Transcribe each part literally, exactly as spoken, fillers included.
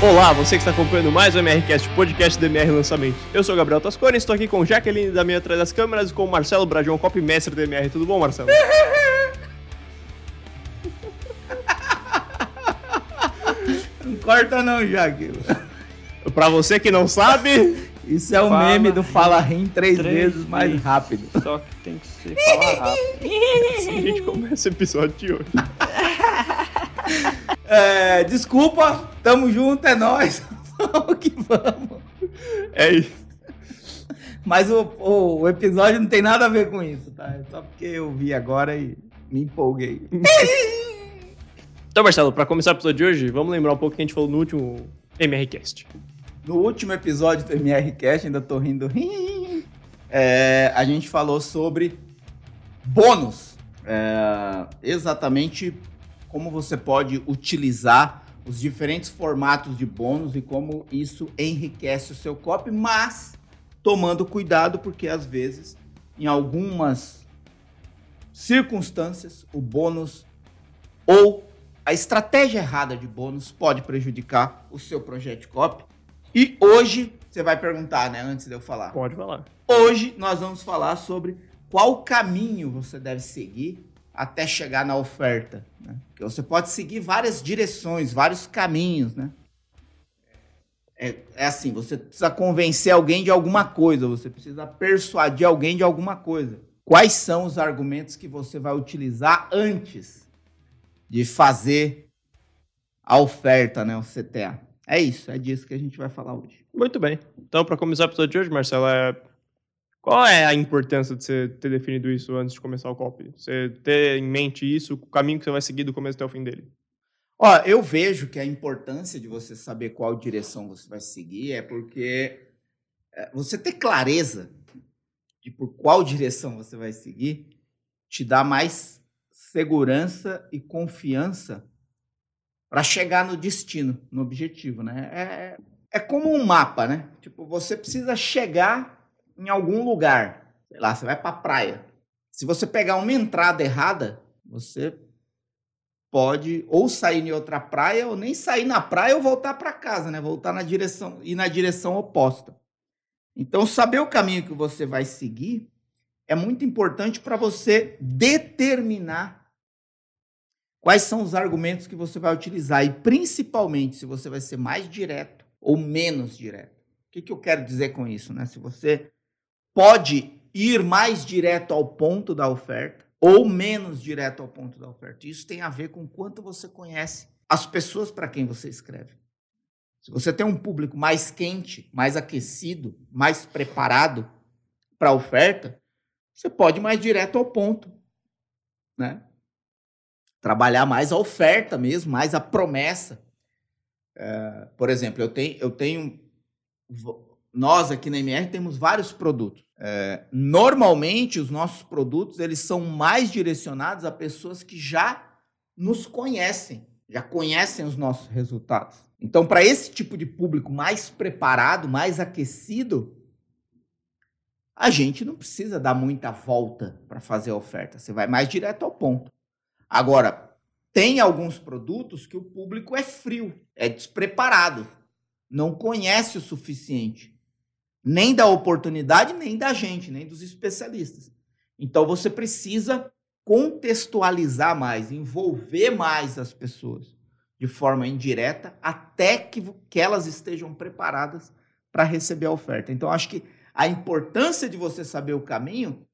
Olá, você que está acompanhando mais o MRCast, podcast do M R Lançamento. Eu sou o Gabriel Toscone, estou aqui com Jaqueline da minha atrás das câmeras e com o Marcelo Bragion, copy mestre do M R. Tudo bom, Marcelo? Não corta não, Jaque. Pra você que não sabe, isso é o fala, meme do fala rim três, três vezes mais vezes. rápido. Só que tem que ser falar rápido. Assim a gente começa o episódio de hoje. É, desculpa, tamo junto, é nóis. Vamos que vamos. É isso. Mas o, o, o episódio não tem nada a ver com isso, tá? É só porque eu vi agora e me empolguei. Então, Marcelo, pra começar o episódio de hoje, vamos lembrar um pouco o que a gente falou no último MRCast. No último episódio do MRCast, ainda tô rindo. É, a gente falou sobre bônus. É, exatamente como você pode utilizar os diferentes formatos de bônus e como isso enriquece o seu copy, mas tomando cuidado, porque às vezes, em algumas circunstâncias, o bônus ou a estratégia errada de bônus pode prejudicar o seu projeto de copy. E hoje, você vai perguntar, né, antes de eu falar. Pode falar. Hoje nós vamos falar sobre qual caminho você deve seguir até chegar na oferta, né? Porque você pode seguir várias direções, vários caminhos, né? É, é assim, você precisa convencer alguém de alguma coisa, você precisa persuadir alguém de alguma coisa. Quais são os argumentos que você vai utilizar antes de fazer a oferta, né? O C T A. É isso, é disso que a gente vai falar hoje. Muito bem. Então, para começar o episódio de hoje, Marcelo, é... qual é a importância de você ter definido isso antes de começar o copy? Você ter em mente isso, o caminho que você vai seguir do começo até o fim dele? Ó, eu vejo que a importância de você saber qual direção você vai seguir é porque você ter clareza de por qual direção você vai seguir te dá mais segurança e confiança para chegar no destino, no objetivo, né? É, é como um mapa, né? Tipo, você precisa chegar em algum lugar, sei lá, você vai para a praia. Se você pegar uma entrada errada, você pode ou sair em outra praia, ou nem sair na praia ou voltar para casa, né? Voltar na direção, ir na direção oposta. Então, saber o caminho que você vai seguir é muito importante para você determinar quais são os argumentos que você vai utilizar e, principalmente, se você vai ser mais direto ou menos direto. O que, que eu quero dizer com isso, né? Se você pode ir mais direto ao ponto da oferta ou menos direto ao ponto da oferta. Isso tem a ver com o quanto você conhece as pessoas para quem você escreve. Se você tem um público mais quente, mais aquecido, mais preparado para a oferta, você pode ir mais direto ao ponto, né? Trabalhar mais a oferta mesmo, mais a promessa. É, por exemplo, eu tenho, eu tenho nós aqui na M R temos vários produtos. É, normalmente, os nossos produtos eles são mais direcionados a pessoas que já nos conhecem, já conhecem os nossos resultados. Então, para esse tipo de público mais preparado, mais aquecido, a gente não precisa dar muita volta para fazer a oferta. Você vai mais direto ao ponto. Agora, tem alguns produtos que o público é frio, é despreparado, não conhece o suficiente, nem da oportunidade, nem da gente, nem dos especialistas. Então, você precisa contextualizar mais, envolver mais as pessoas de forma indireta até que, que elas estejam preparadas para receber a oferta. Então, acho que a importância de você saber o caminho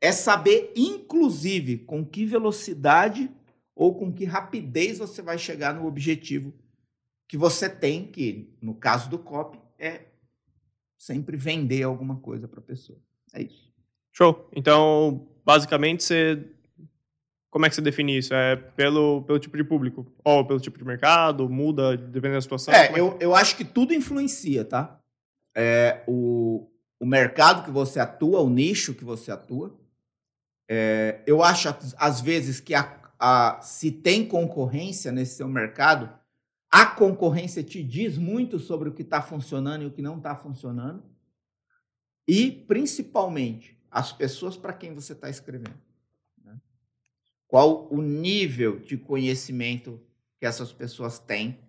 é saber, inclusive, com que velocidade ou com que rapidez você vai chegar no objetivo que você tem, que no caso do copy, é sempre vender alguma coisa para a pessoa. É isso. Show. Então, basicamente, você... como é que você define isso? É pelo, pelo tipo de público? Ou pelo tipo de mercado? Muda, dependendo da situação? É, é eu, eu acho que tudo influencia, tá? É, o, o mercado que você atua, o nicho que você atua. É, eu acho, às vezes, que a, a, se tem concorrência nesse seu mercado... A concorrência te diz muito sobre o que está funcionando e o que não está funcionando. E, principalmente, as pessoas para quem você está escrevendo, né? Qual o nível de conhecimento que essas pessoas têm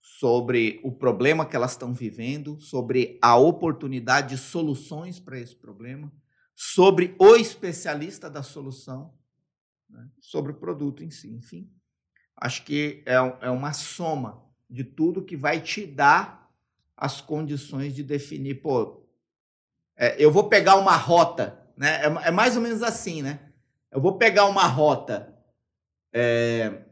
sobre o problema que elas estão vivendo, sobre a oportunidade de soluções para esse problema, sobre o especialista da solução, né, sobre o produto em si. Enfim, acho que é, é uma soma de tudo que vai te dar as condições de definir, pô, é, eu vou pegar uma rota, né? É, é mais ou menos assim, né? Eu vou pegar uma rota é,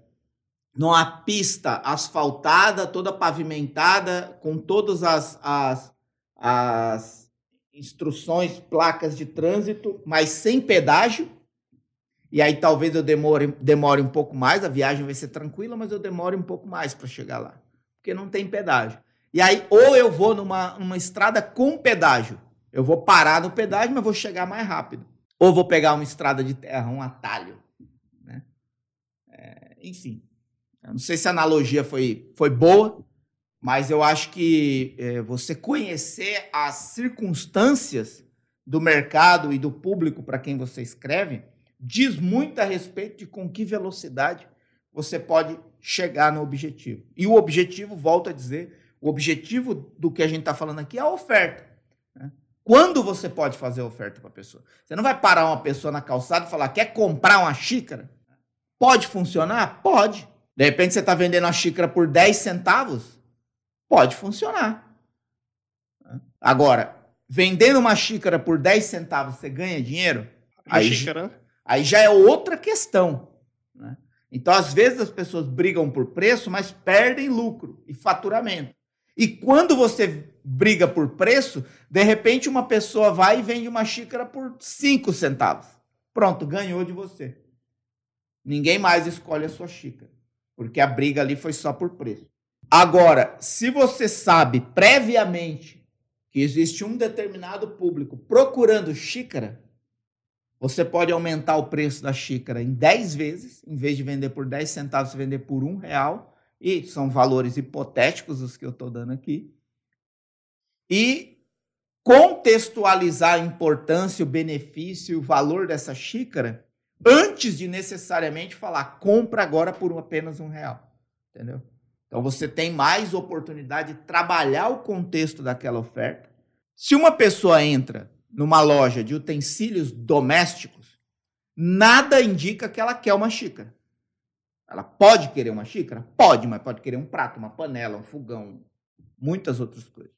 numa pista asfaltada, toda pavimentada, com todas as, as, as instruções, placas de trânsito, mas sem pedágio. E aí talvez eu demore, demore um pouco mais, a viagem vai ser tranquila, mas eu demore um pouco mais para chegar lá, porque não tem pedágio. E aí ou eu vou numa, numa estrada com pedágio, eu vou parar no pedágio, mas vou chegar mais rápido. Ou vou pegar uma estrada de terra, um atalho, né? É, enfim, eu não sei se a analogia foi, foi boa, mas eu acho que é, você conhecer as circunstâncias do mercado e do público para quem você escreve diz muito a respeito de com que velocidade você pode chegar no objetivo. E o objetivo, volto a dizer, o objetivo do que a gente está falando aqui é a oferta, né? Quando você pode fazer a oferta para a pessoa? Você não vai parar uma pessoa na calçada e falar, quer comprar uma xícara? Pode funcionar? Pode. De repente você está vendendo uma xícara por dez centavos? Pode funcionar. Agora, vendendo uma xícara por dez centavos, você ganha dinheiro? A aí... xícara... Aí já é outra questão, né? Então, às vezes, as pessoas brigam por preço, mas perdem lucro e faturamento. E quando você briga por preço, de repente, uma pessoa vai e vende uma xícara por cinco centavos. Pronto, ganhou de você. Ninguém mais escolhe a sua xícara, porque a briga ali foi só por preço. Agora, se você sabe previamente que existe um determinado público procurando xícara, você pode aumentar o preço da xícara em dez vezes, em vez de vender por dez centavos, você vender por um real, e são valores hipotéticos os que eu estou dando aqui, e contextualizar a importância, o benefício e o valor dessa xícara antes de necessariamente falar compra agora por apenas um real, entendeu? Então você tem mais oportunidade de trabalhar o contexto daquela oferta. Se uma pessoa entra numa loja de utensílios domésticos, nada indica que ela quer uma xícara. Ela pode querer uma xícara? Pode, mas pode querer um prato, uma panela, um fogão, muitas outras coisas.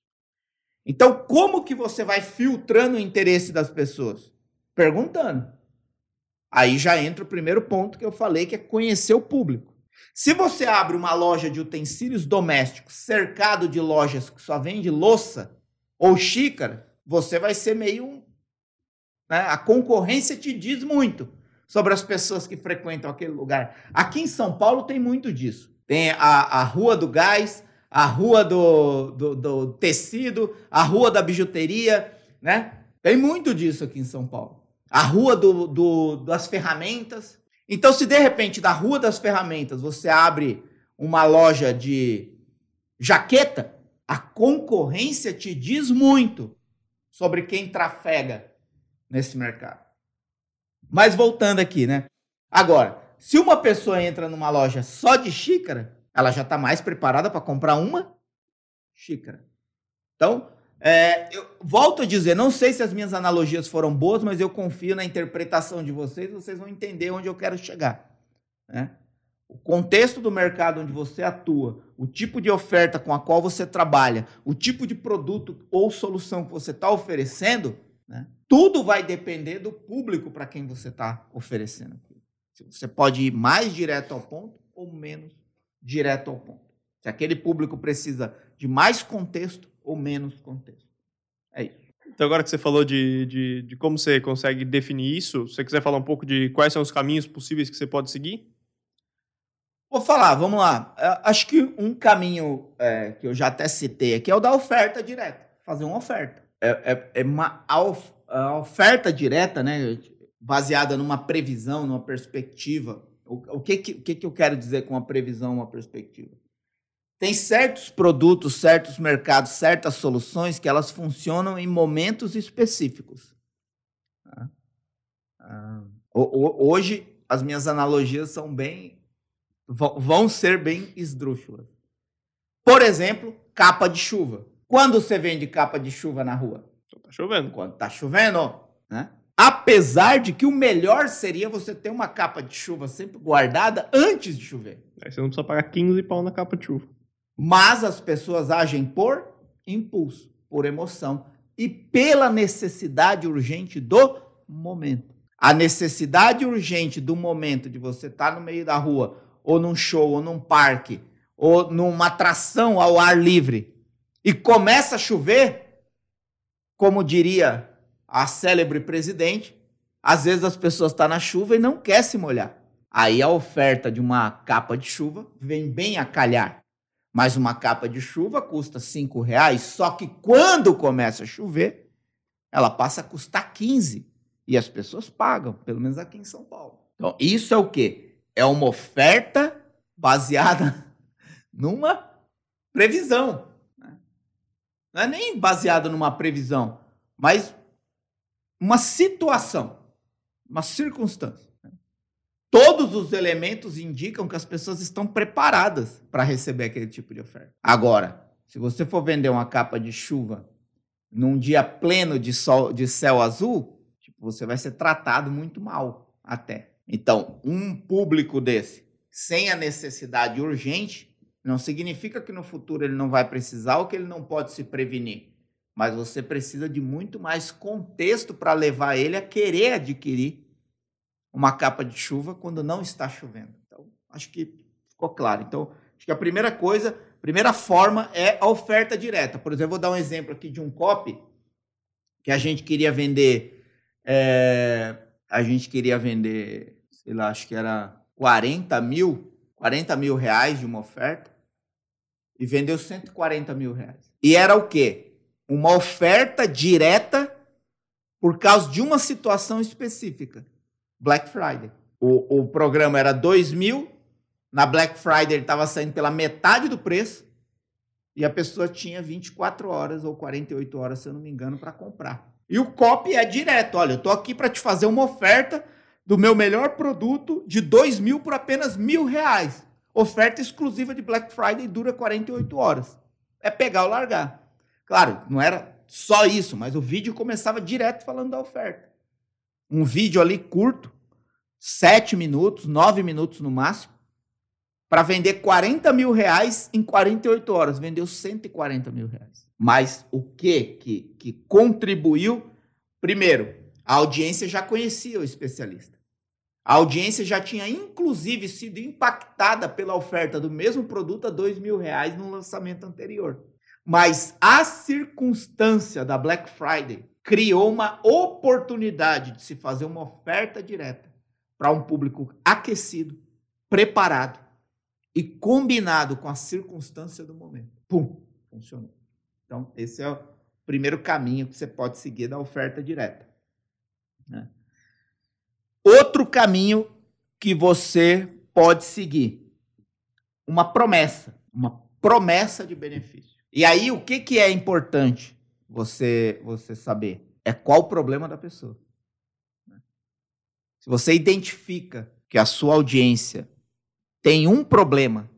Então, como que você vai filtrando o interesse das pessoas? Perguntando. Aí já entra o primeiro ponto que eu falei, que é conhecer o público. Se você abre uma loja de utensílios domésticos cercado de lojas que só vende louça ou xícara, você vai ser meio... né? A concorrência te diz muito sobre as pessoas que frequentam aquele lugar. Aqui em São Paulo tem muito disso. Tem a, a Rua do Gás, a Rua do, do, do Tecido, a Rua da Bijuteria, né? Tem muito disso aqui em São Paulo. A Rua do, do, das Ferramentas. Então, se de repente, da Rua das Ferramentas, você abre uma loja de jaqueta, a concorrência te diz muito sobre quem trafega nesse mercado. Mas voltando aqui, né? Agora, se uma pessoa entra numa loja só de xícara, ela já está mais preparada para comprar uma xícara. Então, é, eu volto a dizer, não sei se as minhas analogias foram boas, mas eu confio na interpretação de vocês, vocês vão entender onde eu quero chegar, né? O contexto do mercado onde você atua, o tipo de oferta com a qual você trabalha, o tipo de produto ou solução que você está oferecendo, né? Tudo vai depender do público para quem você está oferecendo. Você pode ir mais direto ao ponto ou menos direto ao ponto. Se aquele público precisa de mais contexto ou menos contexto. É isso. Então, agora que você falou de, de, de como você consegue definir isso, se você quiser falar um pouco de quais são os caminhos possíveis que você pode seguir? Vou falar, vamos lá. Acho que um caminho é, que eu já até citei aqui é o da oferta direta. Fazer uma oferta. É, é, é uma, a oferta direta, né, baseada numa previsão, numa perspectiva. O, o, que, que, o que, que eu quero dizer com uma previsão, uma perspectiva? Tem certos produtos, certos mercados, certas soluções que elas funcionam em momentos específicos. Ah. Ah. O, o, hoje, as minhas analogias são bem... vão ser bem esdrúxulas. Por exemplo, capa de chuva. Quando você vende capa de chuva na rua? Tá chovendo. Quando tá chovendo, né? Apesar de que o melhor seria você ter uma capa de chuva sempre guardada antes de chover. Aí você não precisa pagar quinze pau na capa de chuva. Mas as pessoas agem por impulso, por emoção e pela necessidade urgente do momento. A necessidade urgente do momento de você estar no meio da rua, ou num show, ou num parque, ou numa atração ao ar livre, e começa a chover, como diria a célebre presidente, às vezes as pessoas estão na chuva e não querem se molhar. Aí a oferta de uma capa de chuva vem bem a calhar. Mas uma capa de chuva custa cinco reais, só que quando começa a chover, ela passa a custar quinze. E as pessoas pagam, pelo menos aqui em São Paulo. Então, isso é o quê? É uma oferta baseada numa previsão. Né? Não é nem baseada numa previsão, mas uma situação, uma circunstância. Todos os elementos indicam que as pessoas estão preparadas para receber aquele tipo de oferta. Agora, se você for vender uma capa de chuva num dia pleno de, sol, de céu azul, tipo, você vai ser tratado muito mal até. Então, um público desse, sem a necessidade urgente, não significa que no futuro ele não vai precisar ou que ele não pode se prevenir. Mas você precisa de muito mais contexto para levar ele a querer adquirir uma capa de chuva quando não está chovendo. Então, acho que ficou claro. Então, acho que a primeira coisa, a primeira forma é a oferta direta. Por exemplo, eu vou dar um exemplo aqui de um copy que a gente queria vender, é, a gente queria vender, sei lá, acho que era quarenta mil reais de uma oferta e vendeu cento e quarenta mil reais. E era o quê? Uma oferta direta por causa de uma situação específica. Black Friday. O, o programa era dois mil, na Black Friday ele estava saindo pela metade do preço e a pessoa tinha vinte e quatro horas ou quarenta e oito horas, se eu não me engano, para comprar. E o copy é direto. Olha, eu estou aqui para te fazer uma oferta do meu melhor produto de dois mil por apenas mil reais. Oferta exclusiva de Black Friday, dura quarenta e oito horas. É pegar ou largar. Claro, não era só isso, mas o vídeo começava direto falando da oferta. Um vídeo ali curto, sete minutos, nove minutos no máximo, para vender quarenta mil reais em quarenta e oito horas. Vendeu cento e quarenta mil reais. Mas o que que, que contribuiu? Primeiro, a audiência já conhecia o especialista. A audiência já tinha, inclusive, sido impactada pela oferta do mesmo produto a dois mil reais no lançamento anterior. Mas a circunstância da Black Friday criou uma oportunidade de se fazer uma oferta direta para um público aquecido, preparado e combinado com a circunstância do momento. Pum, funcionou. Então, esse é o primeiro caminho que você pode seguir da oferta direta. Né? Outro caminho que você pode seguir, uma promessa, uma promessa de benefício. E aí, o que, que é importante? Você, você saber é qual o problema da pessoa. Se você identifica que a sua audiência tem um problema,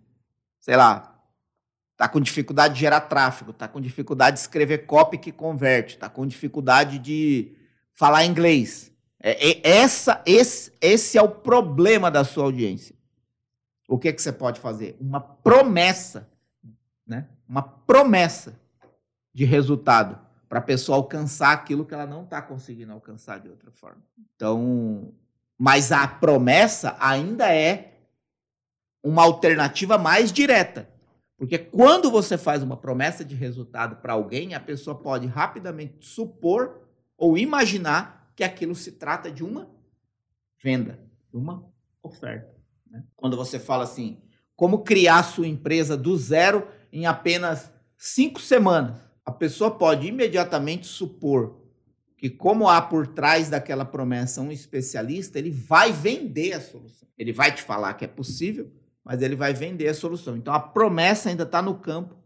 sei lá, está com dificuldade de gerar tráfego, está com dificuldade de escrever copy que converte, está com dificuldade de falar inglês. É, é, essa, esse, esse é o problema da sua audiência. O que, que você pode fazer? Uma promessa, né? Uma promessa de resultado, para a pessoa alcançar aquilo que ela não está conseguindo alcançar de outra forma. Então, mas a promessa ainda é uma alternativa mais direta, porque quando você faz uma promessa de resultado para alguém, a pessoa pode rapidamente supor ou imaginar que aquilo se trata de uma venda, de uma oferta. Né? Quando você fala assim, como criar sua empresa do zero em apenas cinco semanas, a pessoa pode imediatamente supor que, como há por trás daquela promessa um especialista, ele vai vender a solução. Ele vai te falar que é possível, mas ele vai vender a solução. Então, a promessa ainda está no campo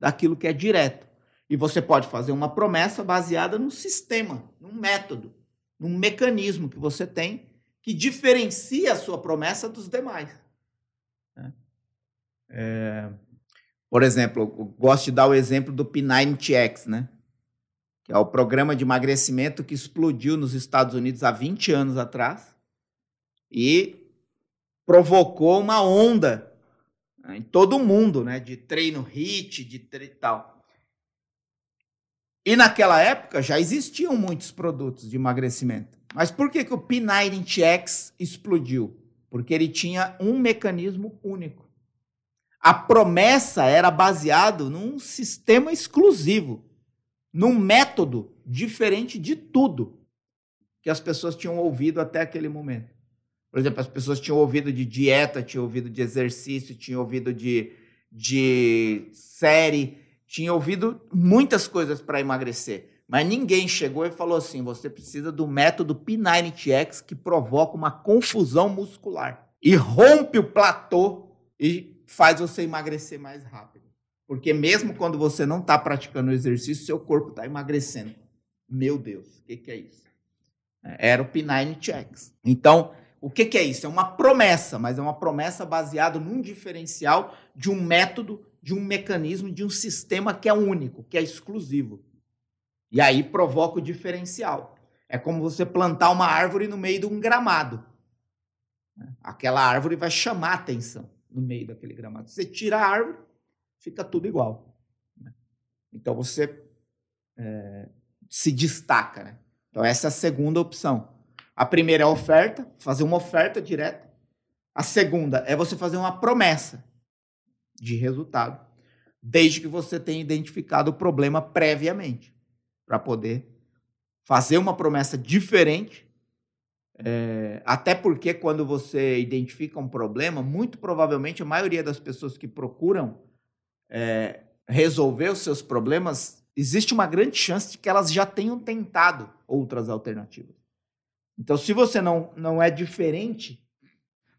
daquilo que é direto. E você pode fazer uma promessa baseada num sistema, num método, num mecanismo que você tem que diferencia a sua promessa dos demais. É... Por exemplo, eu gosto de dar o exemplo do P noventa X, né? Que é o programa de emagrecimento que explodiu nos Estados Unidos há vinte anos atrás e provocou uma onda em todo o mundo, né? De treino HIIT, de tre... tal. E naquela época já existiam muitos produtos de emagrecimento. Mas por que, que o P noventa X explodiu? Porque ele tinha um mecanismo único. A promessa era baseada num sistema exclusivo, num método diferente de tudo que as pessoas tinham ouvido até aquele momento. Por exemplo, as pessoas tinham ouvido de dieta, tinham ouvido de exercício, tinham ouvido de, de série, tinham ouvido muitas coisas para emagrecer. Mas ninguém chegou e falou assim, você precisa do método P noventa X que provoca uma confusão muscular e rompe o platô e faz você emagrecer mais rápido. Porque mesmo quando você não está praticando o exercício, seu corpo está emagrecendo. Meu Deus, o que, que é isso? Era o P noventa X. Então, o que, que é isso? É uma promessa, mas é uma promessa baseada num diferencial de um método, de um mecanismo, de um sistema que é único, que é exclusivo. E aí provoca o diferencial. É como você plantar uma árvore no meio de um gramado. Aquela árvore vai chamar a atenção no meio daquele gramado. Você tira a árvore, fica tudo igual. Então, você é, se destaca, né? Então, essa é a segunda opção. A primeira é a oferta, fazer uma oferta direta. A segunda é você fazer uma promessa de resultado, desde que você tenha identificado o problema previamente, para poder fazer uma promessa diferente. É, até porque quando você identifica um problema, muito provavelmente a maioria das pessoas que procuram é, resolver os seus problemas, existe uma grande chance de que elas já tenham tentado outras alternativas. Então, se você não, não é diferente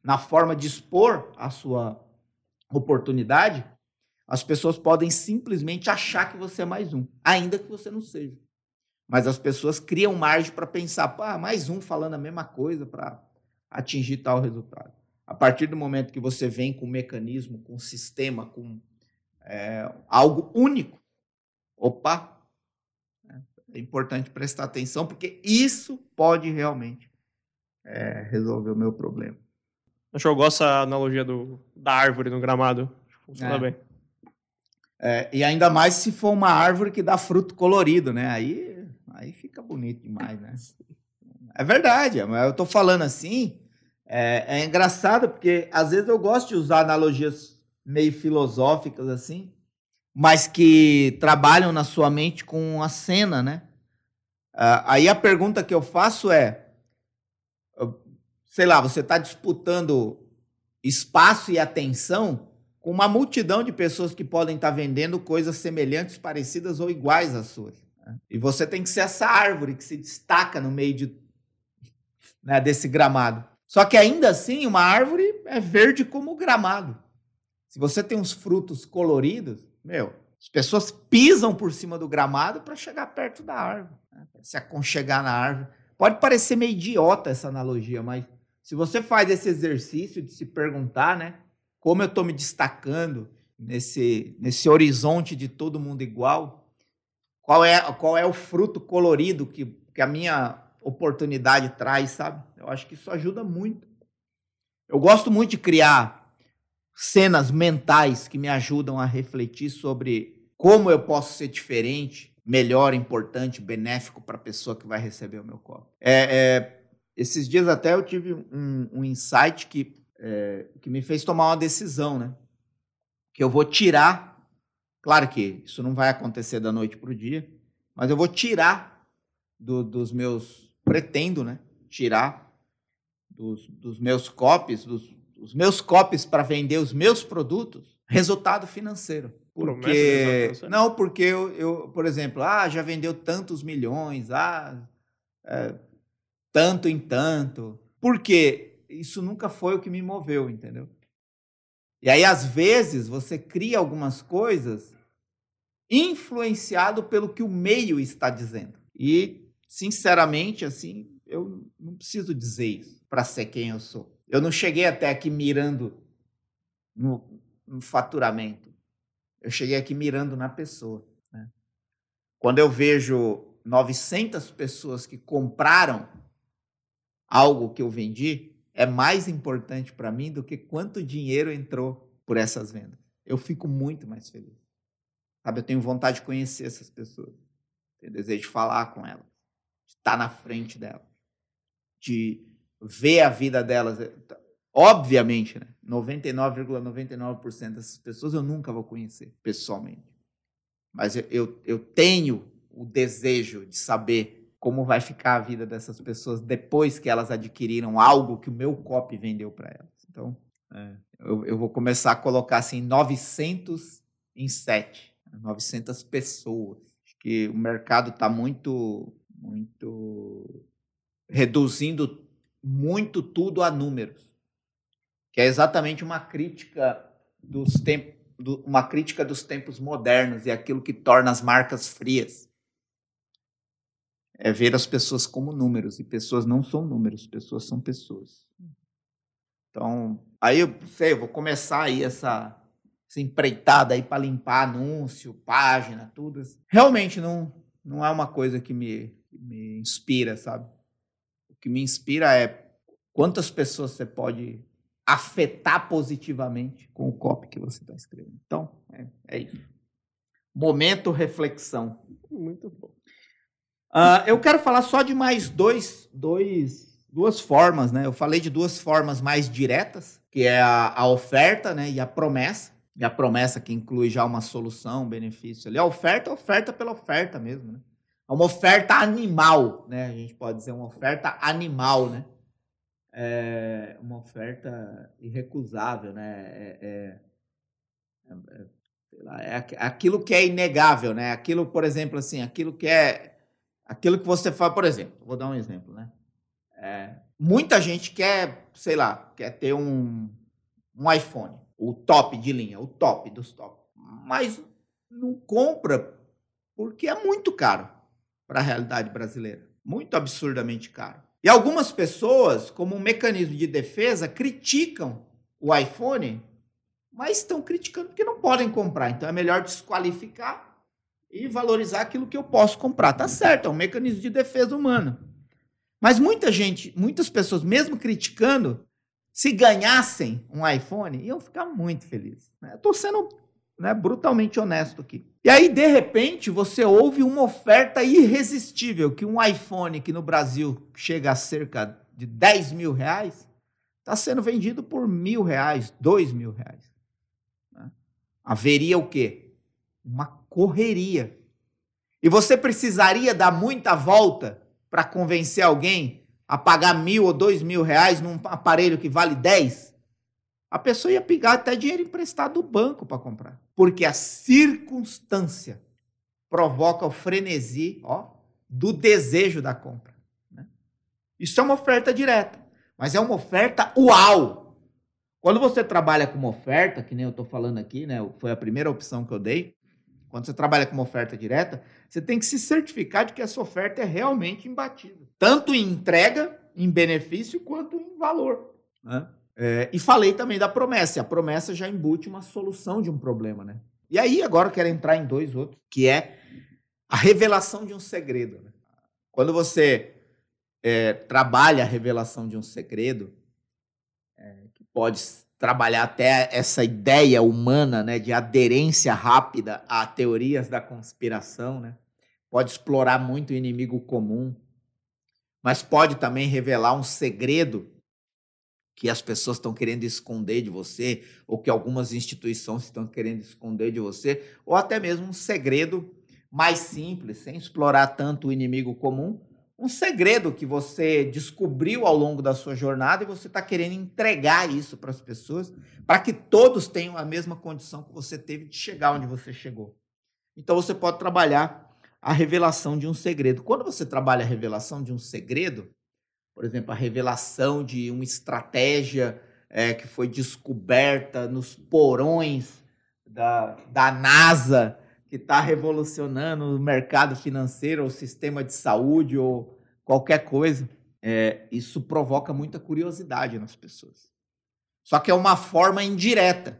na forma de expor a sua oportunidade, as pessoas podem simplesmente achar que você é mais um, ainda que você não seja. Mas as pessoas criam margem para pensar, pá, mais um falando a mesma coisa para atingir tal resultado. A partir do momento que você vem com um mecanismo, com um sistema, com é, algo único, opa, é importante prestar atenção, porque isso pode realmente é, resolver o meu problema. Acho que eu gosto da analogia do, da árvore no gramado. Funciona é. bem. É, e ainda mais se for uma árvore que dá fruto colorido, né? Aí... Aí fica bonito demais, né? É verdade, eu tô falando assim, é, é engraçado porque às vezes eu gosto de usar analogias meio filosóficas assim, mas que trabalham na sua mente com a cena, né? Aí a pergunta que eu faço é, sei lá, você tá disputando espaço e atenção com uma multidão de pessoas que podem estar vendendo coisas semelhantes, parecidas ou iguais às suas. E você tem que ser essa árvore que se destaca no meio de, né, desse gramado. Só que ainda assim, uma árvore é verde como o gramado. Se você tem uns frutos coloridos, meu, as pessoas pisam por cima do gramado para chegar perto da árvore, né, se aconchegar na árvore. Pode parecer meio idiota essa analogia, mas se você faz esse exercício de se perguntar, né, como eu estou me destacando nesse, nesse horizonte de todo mundo igual... Qual é, qual é o fruto colorido que, que a minha oportunidade traz, sabe? Eu acho que isso ajuda muito. Eu gosto muito de criar cenas mentais que me ajudam a refletir sobre como eu posso ser diferente, melhor, importante, benéfico para a pessoa que vai receber o meu copo. É, é, esses dias até eu tive um, um insight que, é, que me fez tomar uma decisão, né? Que eu vou tirar... Claro que isso não vai acontecer da noite para o dia, mas eu vou tirar do, dos meus... Pretendo, né? Tirar dos, dos meus copies, dos, dos meus copies para vender os meus produtos, resultado financeiro. Porque, não, porque eu, eu, por exemplo, ah, já vendeu tantos milhões, ah, é, tanto em tanto. Porque isso nunca foi o que me moveu, entendeu? E aí, às vezes, você cria algumas coisas influenciado pelo que o meio está dizendo. E, sinceramente, assim, eu não preciso dizer isso para ser quem eu sou. Eu não cheguei até aqui mirando no, no faturamento. eu cheguei aqui mirando na pessoa, né? Quando eu vejo novecentas pessoas que compraram algo que eu vendi, é mais importante para mim do que quanto dinheiro entrou por essas vendas. Eu fico muito mais feliz. Sabe, eu tenho vontade de conhecer essas pessoas. Tenho desejo de falar com elas, de estar na frente delas, de ver a vida delas. Obviamente, né? noventa e nove vírgula noventa e nove por cento dessas pessoas eu nunca vou conhecer pessoalmente. Mas eu, eu, eu tenho o desejo de saber como vai ficar a vida dessas pessoas depois que elas adquiriram algo que o meu copy vendeu para elas. Então, é. eu, eu vou começar a colocar assim, novecentos em sete. novecentas pessoas. Acho que o mercado está muito, muito reduzindo muito tudo a números, que é exatamente uma crítica dos tempos, do, uma crítica dos tempos modernos e aquilo que torna as marcas frias. É ver as pessoas como números, e pessoas não são números, pessoas são pessoas. Então, aí eu sei, eu vou começar aí essa, essa empreitada aí para limpar anúncio, página, tudo. Realmente não, não é uma coisa que me, me inspira, sabe? O que me inspira é quantas pessoas você pode afetar positivamente com o copy que você está escrevendo. Então, é, é isso. Momento reflexão. Muito bom. Uh, eu quero falar só de mais dois, dois, duas formas, né? Eu falei de duas formas mais diretas, que é a, a oferta, né, e a promessa. E a promessa que inclui já uma solução, um benefício ali. A oferta, oferta pela oferta mesmo, né? É uma oferta animal, né? A gente pode dizer uma oferta animal, né? É uma oferta irrecusável, né? É, é, é, sei lá, é aquilo que é inegável, né? Aquilo, por exemplo, assim, aquilo que é, aquilo que você fala, por exemplo, vou dar um exemplo, né? É, muita gente quer, sei lá, quer ter um, um iPhone, o top de linha, o top dos top, mas não compra porque é muito caro para a realidade brasileira, muito absurdamente caro. E algumas pessoas, como um mecanismo de defesa, criticam o iPhone, mas estão criticando porque não podem comprar. Então, é melhor desqualificar e valorizar aquilo que eu posso comprar. Tá certo, é um mecanismo de defesa humana. Mas muita gente, muitas pessoas, mesmo criticando, se ganhassem um iPhone, iam ficar muito felizes. Eu estou sendo, né, brutalmente honesto aqui. E aí, de repente, você ouve uma oferta irresistível, que um iPhone que no Brasil chega a cerca de dez mil reais, está sendo vendido por mil reais, dois mil reais. Né? Haveria o quê? Uma correria. E você precisaria dar muita volta para convencer alguém a pagar mil ou dois mil reais num aparelho que vale dez? A pessoa ia pegar até dinheiro emprestado do banco para comprar. Porque a circunstância provoca o frenesi, ó, do desejo da compra, né? Isso é uma oferta direta, mas é uma oferta uau! Quando você trabalha com uma oferta, que nem eu estou falando aqui, né? Foi a primeira opção que eu dei. Quando você trabalha com uma oferta direta, você tem que se certificar de que essa oferta é realmente imbatível. Tanto em entrega, em benefício, quanto em valor, né? É, e falei também da promessa, e a promessa já embute uma solução de um problema, né? E aí agora eu quero entrar em dois outros, que é a revelação de um segredo, né? Quando você é, trabalha a revelação de um segredo, é, que pode trabalhar até essa ideia humana, né, de aderência rápida a teorias da conspiração, né? Pode explorar muito o inimigo comum, mas pode também revelar um segredo que as pessoas estão querendo esconder de você, ou que algumas instituições estão querendo esconder de você, ou até mesmo um segredo mais simples, sem explorar tanto o inimigo comum, um segredo que você descobriu ao longo da sua jornada e você está querendo entregar isso para as pessoas, para que todos tenham a mesma condição que você teve de chegar onde você chegou. Então, você pode trabalhar a revelação de um segredo. Quando você trabalha a revelação de um segredo, por exemplo, a revelação de uma estratégia é, que foi descoberta nos porões da, da NASA, que está revolucionando o mercado financeiro, o sistema de saúde ou qualquer coisa, é, isso provoca muita curiosidade nas pessoas. Só que é uma forma indireta.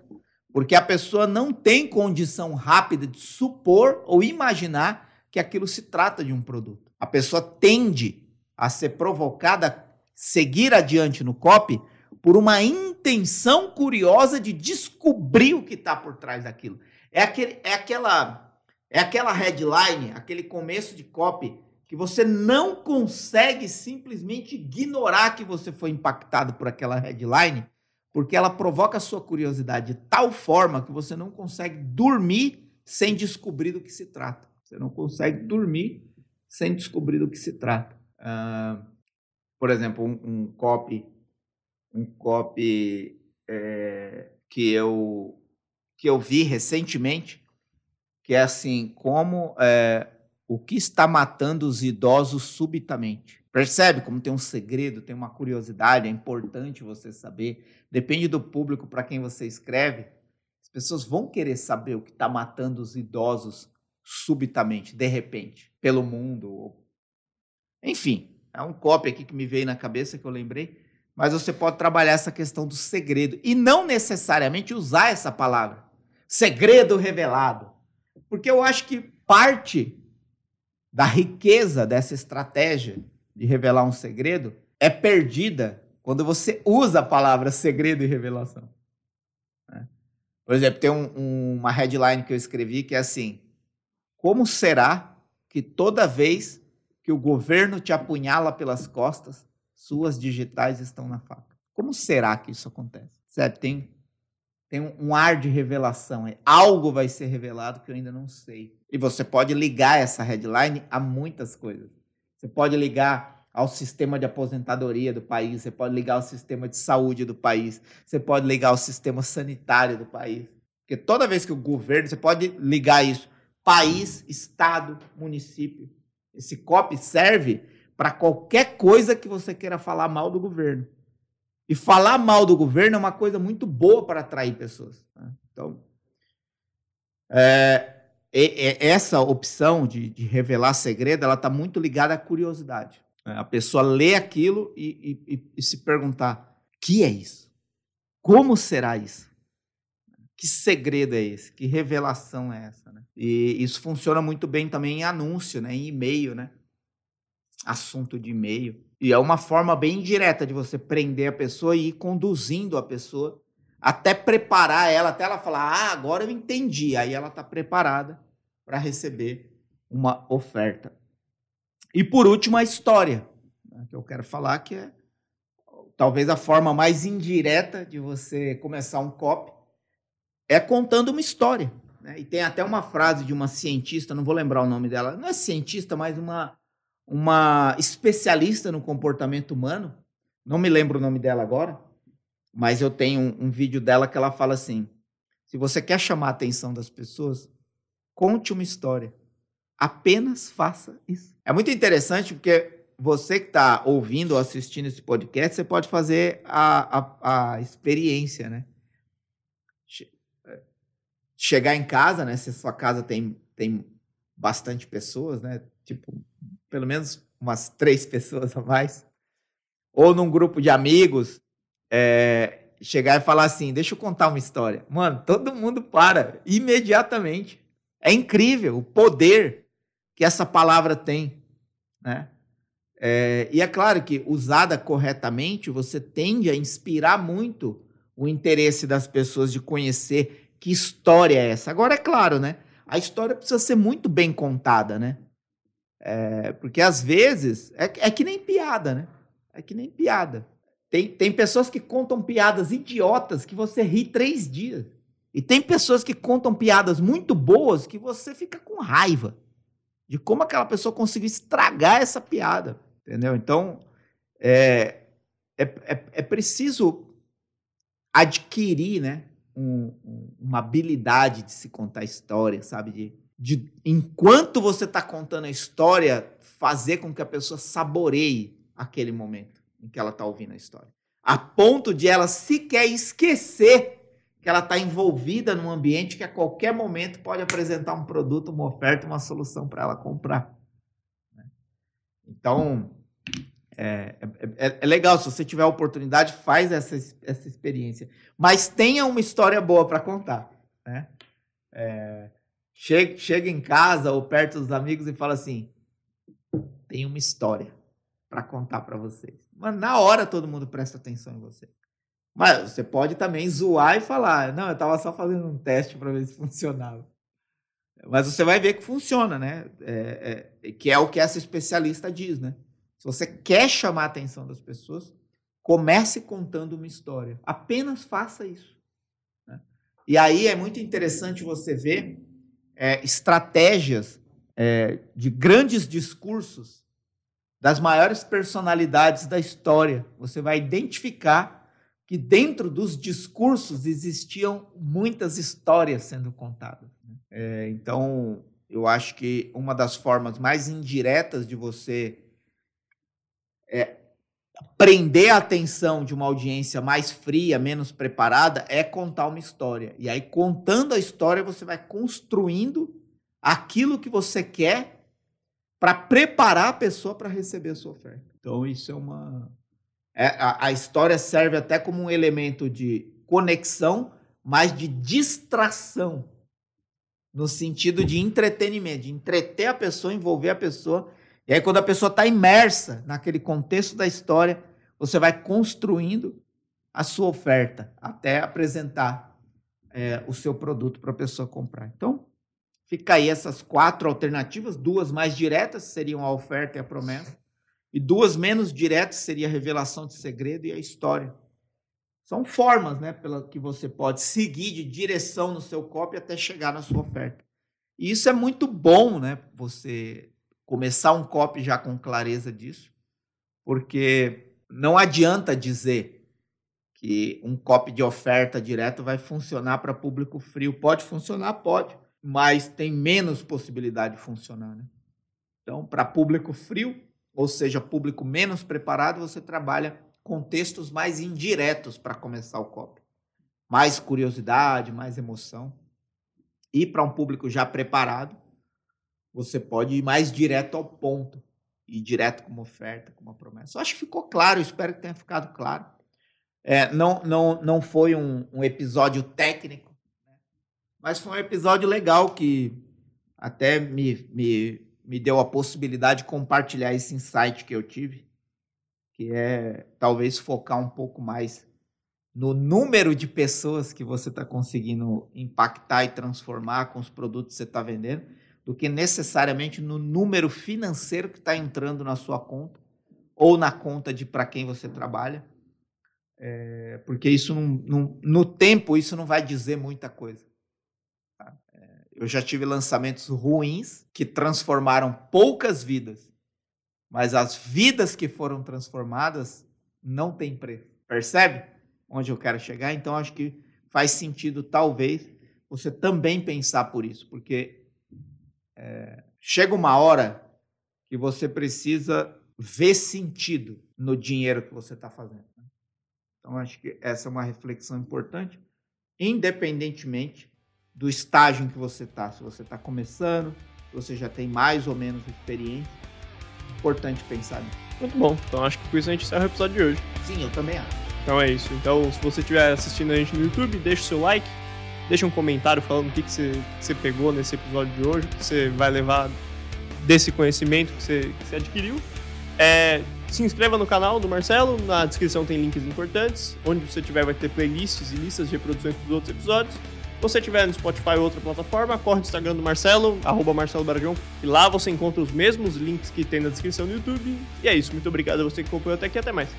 porque a pessoa não tem condição rápida de supor ou imaginar que aquilo se trata de um produto. A pessoa tende a ser provocada a seguir adiante no copy por uma intenção curiosa de descobrir o que está por trás daquilo. É, aquele, é, aquela, é aquela headline, aquele começo de copy que você não consegue simplesmente ignorar que você foi impactado por aquela headline, porque ela provoca a sua curiosidade de tal forma que você não consegue dormir sem descobrir do que se trata. Você não consegue dormir sem descobrir do que se trata. Uh, por exemplo, um, um copy, um copy é, que, eu, que eu vi recentemente, que é assim, como... É, o que está matando os idosos subitamente? Percebe como tem um segredo, tem uma curiosidade, é importante você saber. Depende do público para quem você escreve. As pessoas vão querer saber o que está matando os idosos subitamente, de repente, pelo mundo. Enfim, é um copy aqui que me veio na cabeça, que eu lembrei. Mas você pode trabalhar essa questão do segredo e não necessariamente usar essa palavra. Segredo revelado. Porque eu acho que parte... da riqueza dessa estratégia de revelar um segredo é perdida quando você usa a palavra segredo e revelação. Né? Por exemplo, tem um, um, uma headline que eu escrevi que é assim: como será que toda vez que o governo te apunhala pelas costas, suas digitais estão na faca? Como será que isso acontece? Certo? Tem, tem um, um ar de revelação. É, algo vai ser revelado que eu ainda não sei. E você pode ligar essa headline a muitas coisas. Você pode ligar ao sistema de aposentadoria do país, você pode ligar ao sistema de saúde do país, você pode ligar ao sistema sanitário do país. Porque toda vez que o governo... Você pode ligar isso. País, estado, município. Esse copy serve para qualquer coisa que você queira falar mal do governo. E falar mal do governo é uma coisa muito boa para atrair pessoas. Né? Então... É... essa opção de, de revelar segredo, ela está muito ligada à curiosidade. A pessoa lê aquilo e, e, e se perguntar: o que é isso? Como será isso? Que segredo é esse? Que revelação é essa? Né? E isso funciona muito bem também em anúncio, né? Em e-mail, né? Assunto de e-mail. E é uma forma bem direta de você prender a pessoa e ir conduzindo a pessoa até preparar ela, até ela falar: ah, agora eu entendi. Aí ela está preparada para receber uma oferta. E por último, a história, né, que eu quero falar, que é talvez a forma mais indireta de você começar um copy, é contando uma história. Né? E tem até uma frase de uma cientista, não vou lembrar o nome dela, não é cientista, mas uma, uma especialista no comportamento humano, não me lembro o nome dela agora, mas eu tenho um, um vídeo dela que ela fala assim: se você quer chamar a atenção das pessoas, conte uma história. Apenas faça isso. É muito interessante porque você que está ouvindo ou assistindo esse podcast, você pode fazer a, a, a experiência, né? Chegar em casa, né? Se a sua casa tem, tem bastante pessoas, né? Tipo, pelo menos umas três pessoas a mais. Ou num grupo de amigos, É, chegar e falar assim: deixa eu contar uma história. Mano, todo mundo para imediatamente. É incrível o poder que essa palavra tem, né? É, e é claro que, usada corretamente, você tende a inspirar muito o interesse das pessoas de conhecer que história é essa. Agora, é claro, né? A história precisa ser muito bem contada, né? É, porque, às vezes, é, é que nem piada, né? É que nem piada. Tem, tem pessoas que contam piadas idiotas que você ri três dias. E tem pessoas que contam piadas muito boas que você fica com raiva de como aquela pessoa conseguiu estragar essa piada. Entendeu? Então, é, é, é, é preciso adquirir, né, um, um, uma habilidade de se contar história, sabe? De, de, enquanto você está contando a história, fazer com que a pessoa saboreie aquele momento em que ela está ouvindo a história, a ponto de ela sequer esquecer que ela está envolvida num ambiente que a qualquer momento pode apresentar um produto, uma oferta, uma solução para ela comprar. Então, é, é, é legal, se você tiver a oportunidade, faz essa, essa experiência. Mas tenha uma história boa para contar, né? É, chega, chega em casa ou perto dos amigos e fala assim, tem uma história para contar para vocês. Mas na hora todo mundo presta atenção em você. Mas você pode também zoar e falar, não, eu estava só fazendo um teste para ver se funcionava. Mas você vai ver que funciona, né? É, é, que é o que essa especialista diz, né? Se você quer chamar a atenção das pessoas, comece contando uma história. Apenas faça isso, né? E aí é muito interessante você ver é, estratégias é, de grandes discursos das maiores personalidades da história. Você vai identificar que dentro dos discursos existiam muitas histórias sendo contadas, né? É, então, eu acho que uma das formas mais indiretas de você é, prender a atenção de uma audiência mais fria, menos preparada, é contar uma história. E aí, contando a história, você vai construindo aquilo que você quer para preparar a pessoa para receber a sua oferta. Então, isso é uma... É, a, a história serve até como um elemento de conexão, mas de distração, no sentido de entretenimento, de entreter a pessoa, envolver a pessoa. E aí, quando a pessoa está imersa naquele contexto da história, você vai construindo a sua oferta até apresentar é, o seu produto para a pessoa comprar. Então, fica aí essas quatro alternativas, duas mais diretas seriam a oferta e a promessa, e duas menos diretas seria a revelação de segredo e a história. São formas, né, pela que você pode seguir de direção no seu copy até chegar na sua oferta. E isso é muito bom, né, você começar um copy já com clareza disso, porque não adianta dizer que um copy de oferta direto vai funcionar para público frio. Pode funcionar? Pode, mas tem menos possibilidade de funcionar, né? Então, para público frio, ou seja, público menos preparado, você trabalha contextos mais indiretos para começar o copy. Mais curiosidade, mais emoção. E para um público já preparado, você pode ir mais direto ao ponto. Ir direto com uma oferta, com uma promessa. Eu acho que ficou claro, espero que tenha ficado claro. É, não, não, não foi um, um episódio técnico, né? Mas foi um episódio legal que até me... me me deu a possibilidade de compartilhar esse insight que eu tive, que é talvez focar um pouco mais no número de pessoas que você está conseguindo impactar e transformar com os produtos que você está vendendo, do que necessariamente no número financeiro que está entrando na sua conta ou na conta de para quem você trabalha, é, porque isso não, não, no tempo isso não vai dizer muita coisa. Eu já tive lançamentos ruins que transformaram poucas vidas, mas as vidas que foram transformadas não têm preço. Percebe onde eu quero chegar? Então, acho que faz sentido, talvez, você também pensar por isso, porque é, chega uma hora que você precisa ver sentido no dinheiro que você está fazendo, né? Então, acho que essa é uma reflexão importante, independentemente do estágio em que você está. Se você está começando, se você já tem mais ou menos experiência, é importante pensar nisso. Muito bom. Então acho que com isso a gente encerra o episódio de hoje. Sim, eu também acho. Então é isso. Então, se você estiver assistindo a gente no YouTube, deixa o seu like, deixa um comentário falando o que, que, você, que você pegou nesse episódio de hoje, o que você vai levar desse conhecimento que você, que você adquiriu. É, se inscreva no canal do Marcelo, na descrição tem links importantes, onde você tiver vai ter playlists e listas de reproduções dos outros episódios. Se você estiver no Spotify ou outra plataforma, corre no Instagram do Marcelo, arroba Marcelo Bragion, e lá você encontra os mesmos links que tem na descrição do YouTube. E é isso, muito obrigado a você que acompanhou até aqui, até mais.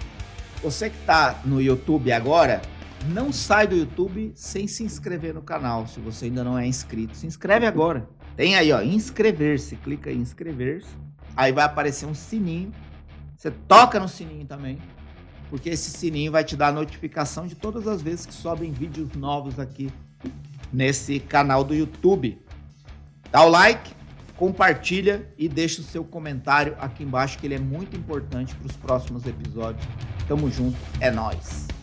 Você que está no YouTube agora, não sai do YouTube sem se inscrever no canal, se você ainda não é inscrito. Se inscreve agora. Tem aí, ó, inscrever-se, clica em inscrever-se, aí vai aparecer um sininho, você toca no sininho também, porque esse sininho vai te dar a notificação de todas as vezes que sobem vídeos novos aqui nesse canal do YouTube. Dá o like, compartilha e deixa o seu comentário aqui embaixo, que ele é muito importante para os próximos episódios. Tamo junto, é nóis!